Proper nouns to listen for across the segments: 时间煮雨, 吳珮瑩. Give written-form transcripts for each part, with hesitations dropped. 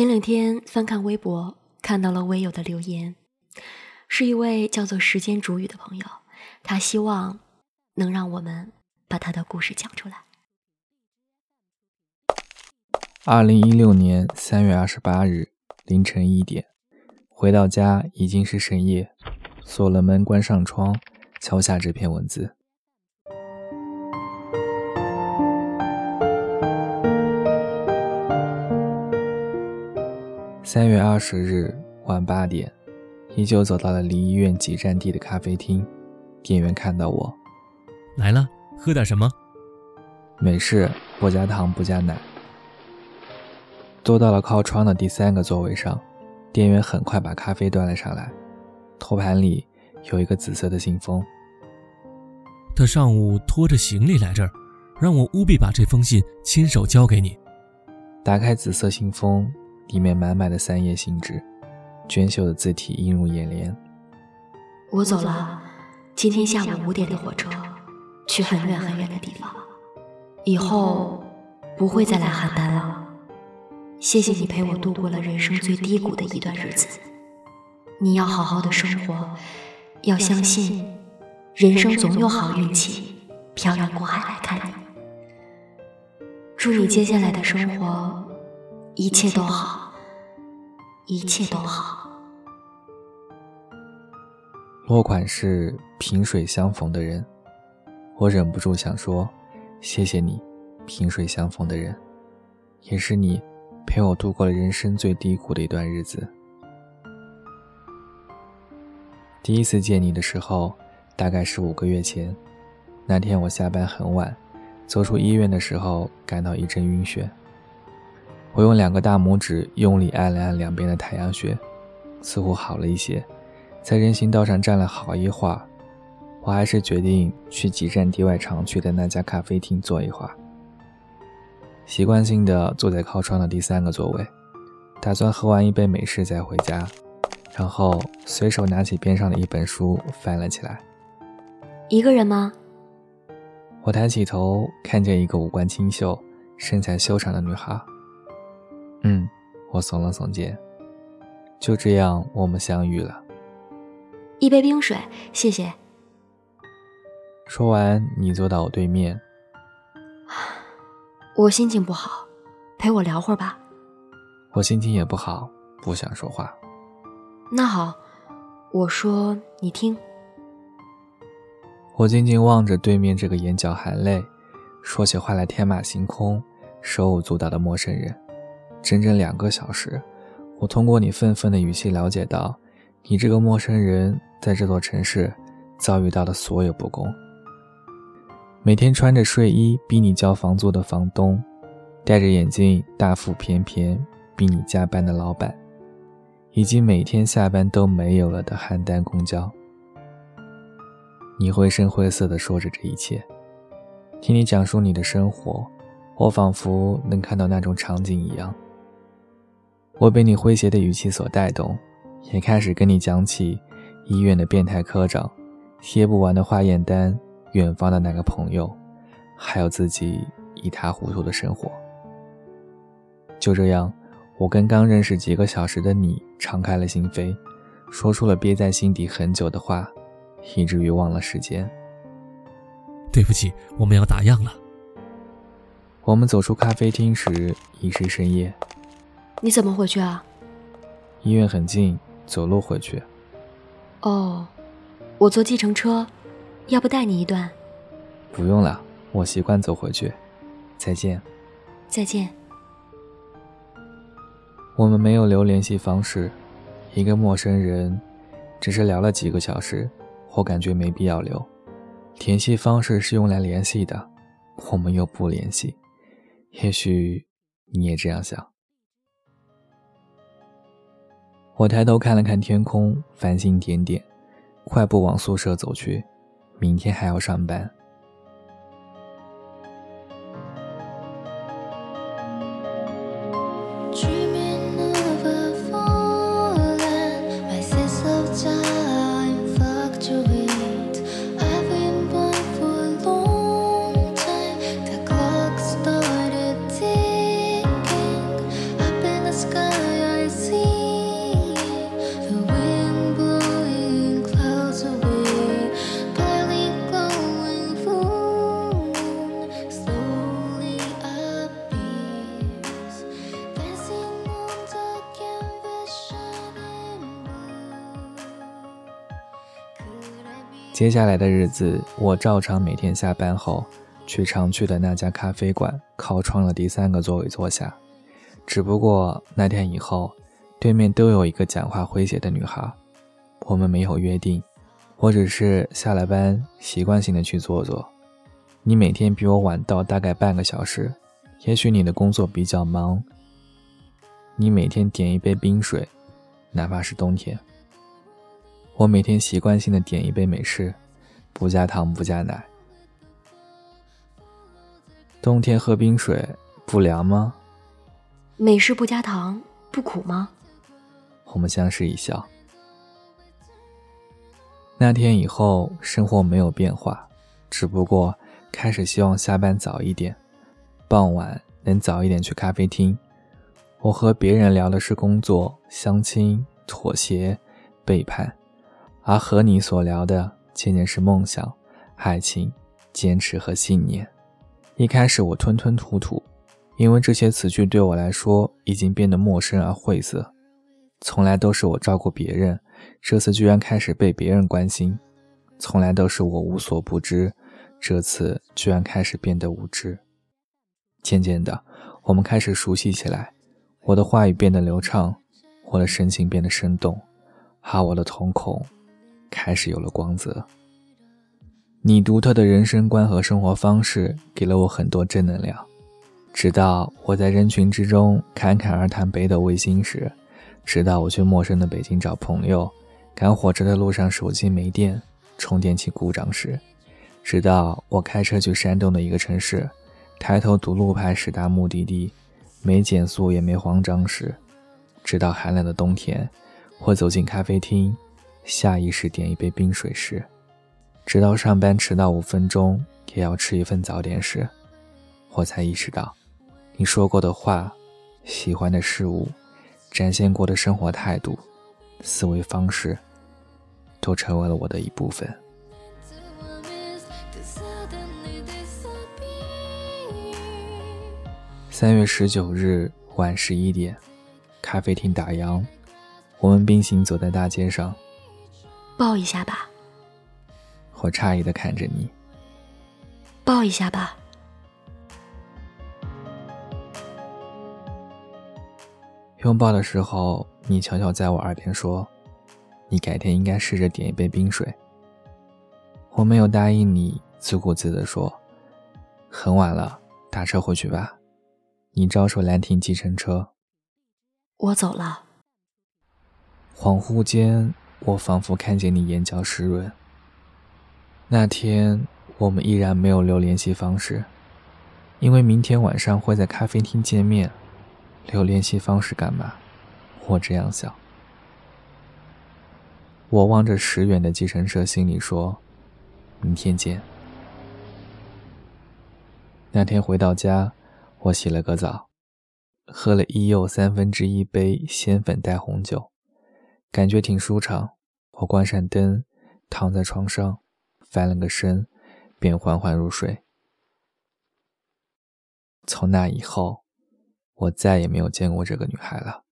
前两天翻看微博，看到了微友的留言，是一位叫做时间煮雨的朋友，他希望能让我们把他的故事讲出来。2016年3月28日凌晨1点，回到家已经是深夜，锁了门，关上窗，敲下这篇文字。3月20日晚8点，依旧走到了离医院几站地的咖啡厅，店员看到我，来了，喝点什么？美式，不加糖不加奶。坐到了靠窗的第3个座位上，店员很快把咖啡端了上来，托盘里有一个紫色的信封。他上午拖着行李来这儿，让我务必把这封信亲手交给你。打开紫色信封，里面满满的3页信纸，娟秀的字体映入眼帘。我走了，今天下午5点的火车，去很远很远的地方，以后不会再来邯郸了。谢谢你陪我度过了人生最低谷的一段日子，你要好好的生活，要相信人生总有好运气漂洋过海来看你。祝你接下来的生活一切都好，一切都好。落款是萍水相逢的人，我忍不住想说，谢谢你，萍水相逢的人，也是你陪我度过了人生最低谷的一段日子。第一次见你的时候，大概是5个月前，那天我下班很晚，走出医院的时候，感到一阵晕眩。我用2个大拇指用力按了按两边的太阳穴，似乎好了一些，在人行道上站了好一会儿，我还是决定去几站地外常去的那家咖啡厅坐一会儿。习惯性的坐在靠窗的第3个座位，打算喝完一杯美式再回家，然后随手拿起边上的一本书翻了起来。一个人吗？我抬起头，看见一个五官清秀、身材修长的女孩。我耸了耸肩，就这样我们相遇了。一杯冰水，谢谢。说完，你坐到我对面。我心情不好，陪我聊会儿吧。我心情也不好，不想说话。那好，我说你听。我静静望着对面这个眼角含泪、说起话来天马行空、手舞足蹈的陌生人。整整2个小时，我通过你愤愤的语气了解到，你这个陌生人在这座城市遭遇到的所有不公。每天穿着睡衣逼你交房租的房东，戴着眼镜大腹便便逼你加班的老板，以及每天下班都没有了的邯郸公交。你绘声绘色地说着这一切，听你讲述你的生活，我仿佛能看到那种场景一样。我被你诙谐的语气所带动，也开始跟你讲起医院的变态科长、贴不完的化验单、远方的那个朋友，还有自己一塌糊涂的生活。就这样，我跟刚认识几个小时的你敞开了心扉，说出了憋在心底很久的话，以至于忘了时间。对不起，我们要打烊了。我们走出咖啡厅时已是深夜。你怎么回去啊？医院很近，走路回去。哦，我坐计程车，要不带你一段？不用了，我习惯走回去。再见。再见。我们没有留联系方式，一个陌生人，只是聊了几个小时，我感觉没必要留。联系方式是用来联系的，我们又不联系。也许你也这样想。我抬头看了看天空，繁星点点，快步往宿舍走去，明天还要上班。接下来的日子，我照常每天下班后去常去的那家咖啡馆靠窗的第3个座位坐下，只不过那天以后对面都有一个讲话诙谐的女孩，我们没有约定，我只是下了班习惯性的去坐坐。你每天比我晚到大概半个小时，也许你的工作比较忙，你每天点一杯冰水，哪怕是冬天。我每天习惯性的点一杯美式，不加糖不加奶。冬天喝冰水不凉吗？美式不加糖不苦吗？我们相视一笑。那天以后生活没有变化，只不过开始希望下班早一点，傍晚能早一点去咖啡厅。我和别人聊的是工作、相亲、妥协、背叛，而和你所聊的渐渐是梦想、爱情、坚持和信念。一开始我吞吞吐吐，因为这些词句对我来说已经变得陌生而晦涩。从来都是我照顾别人，这次居然开始被别人关心。从来都是我无所不知，这次居然开始变得无知。渐渐的，我们开始熟悉起来，我的话语变得流畅，我的神情变得生动，而我的瞳孔开始有了光泽。你独特的人生观和生活方式给了我很多正能量，直到我在人群之中侃侃而谈北斗卫星时，直到我去陌生的北京找朋友，赶火车的路上手机没电，充电器故障时，直到我开车去山东的一个城市，抬头读路牌驶达目的地，没减速也没慌张时，直到寒冷的冬天，我走进咖啡厅，下意识点一杯冰水时，直到上班迟到5分钟也要吃一份早点时，我才意识到，你说过的话、喜欢的事物、展现过的生活态度、思维方式，都成为了我的一部分。3月19日晚11点，咖啡厅打烊，我们并行走在大街上。抱一下吧。我诧异地看着你。抱一下吧。拥抱的时候，你悄悄在我耳边说，你改天应该试着点一杯冰水。我没有答应你，自顾自地说，很晚了，打车回去吧。你招手拦停计程车。我走了。恍惚间，我仿佛看见你眼角湿润。那天我们依然没有留联系方式，因为明天晚上会在咖啡厅见面，留联系方式干嘛？我这样想。我望着驶远的计程车，心里说，明天见。那天回到家，我洗了个澡，喝了伊柚1/3杯鲜粉带红酒，感觉挺舒畅。我关上灯，躺在床上翻了个身，便缓缓入睡。从那以后，我再也没有见过这个女孩了。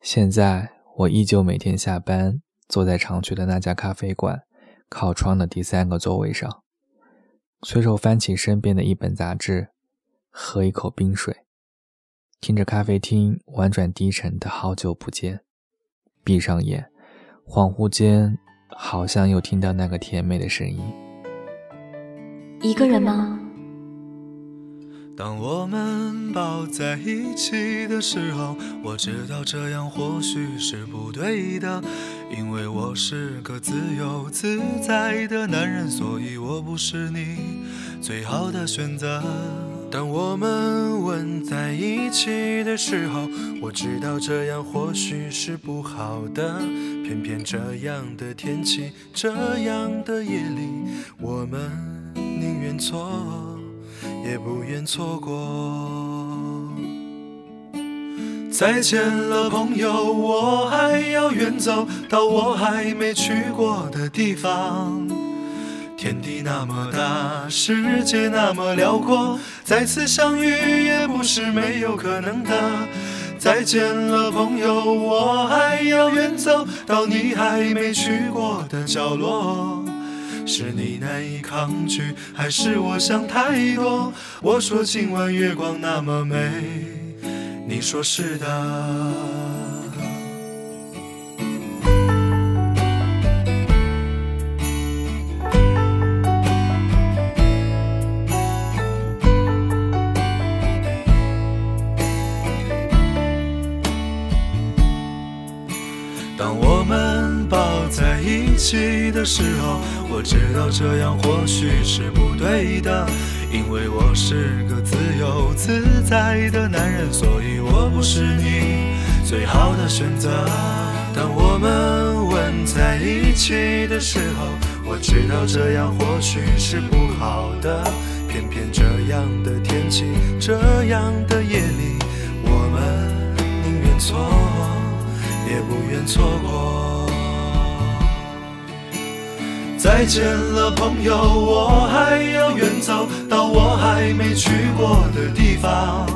现在我依旧每天下班坐在常去的那家咖啡馆靠窗的第3个座位上，随手翻起身边的一本杂志，喝一口冰水，听着咖啡厅婉转低沉的好久不见，闭上眼，恍惚间好像又听到那个甜美的声音。一个人吗？当我们抱在一起的时候，我知道这样或许是不对的，因为我是个自由自在的男人，所以我不是你最好的选择。当我们吻在一起的时候，我知道这样或许是不好的，偏偏这样的天气，这样的夜里，我们宁愿错也不愿错过。再见了朋友，我还要远走到我还没去过的地方。天地那么大，世界那么辽阔，再次相遇也不是没有可能的。再见了朋友，我还要远走到你还没去过的角落。是你难以抗拒，还是我想太多？我说今晚月光那么美，你说是的。当我们抱在一起的时候，我知道这样或许是不对的，因为我是个自由自在的男人，所以我不是你最好的选择。当我们吻在一起的时候，我知道这样或许是不好的，偏偏这样的天气，这样的夜里，我们宁愿错也不愿错过。再见了朋友，我还要远走到我还没去过的地方。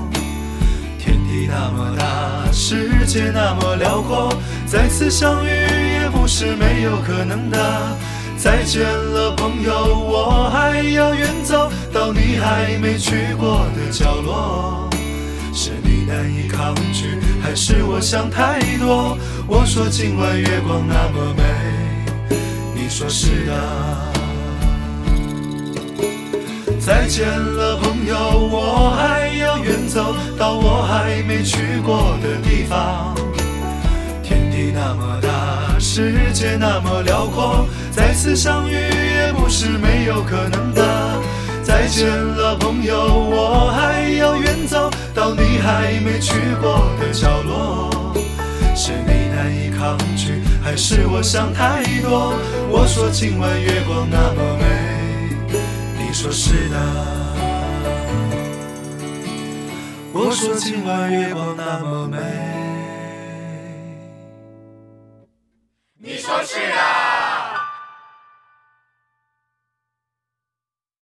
天地那么大，世界那么辽阔，再次相遇也不是没有可能的。再见了朋友，我还要远走到你还没去过的角落。是你难以抗拒，还是我想太多？我说今晚月光那么美，你说是的。再见了朋友，我还要远走到我还没去过的地方。天地那么大，世界那么辽阔，再次相遇也不是没有可能的。再见了朋友，我还要远走到你还没去过的角落。是你难以抗拒，还是我想太多？我说今晚月光那么美，你说是的。我说今晚月光那么美，你说是的。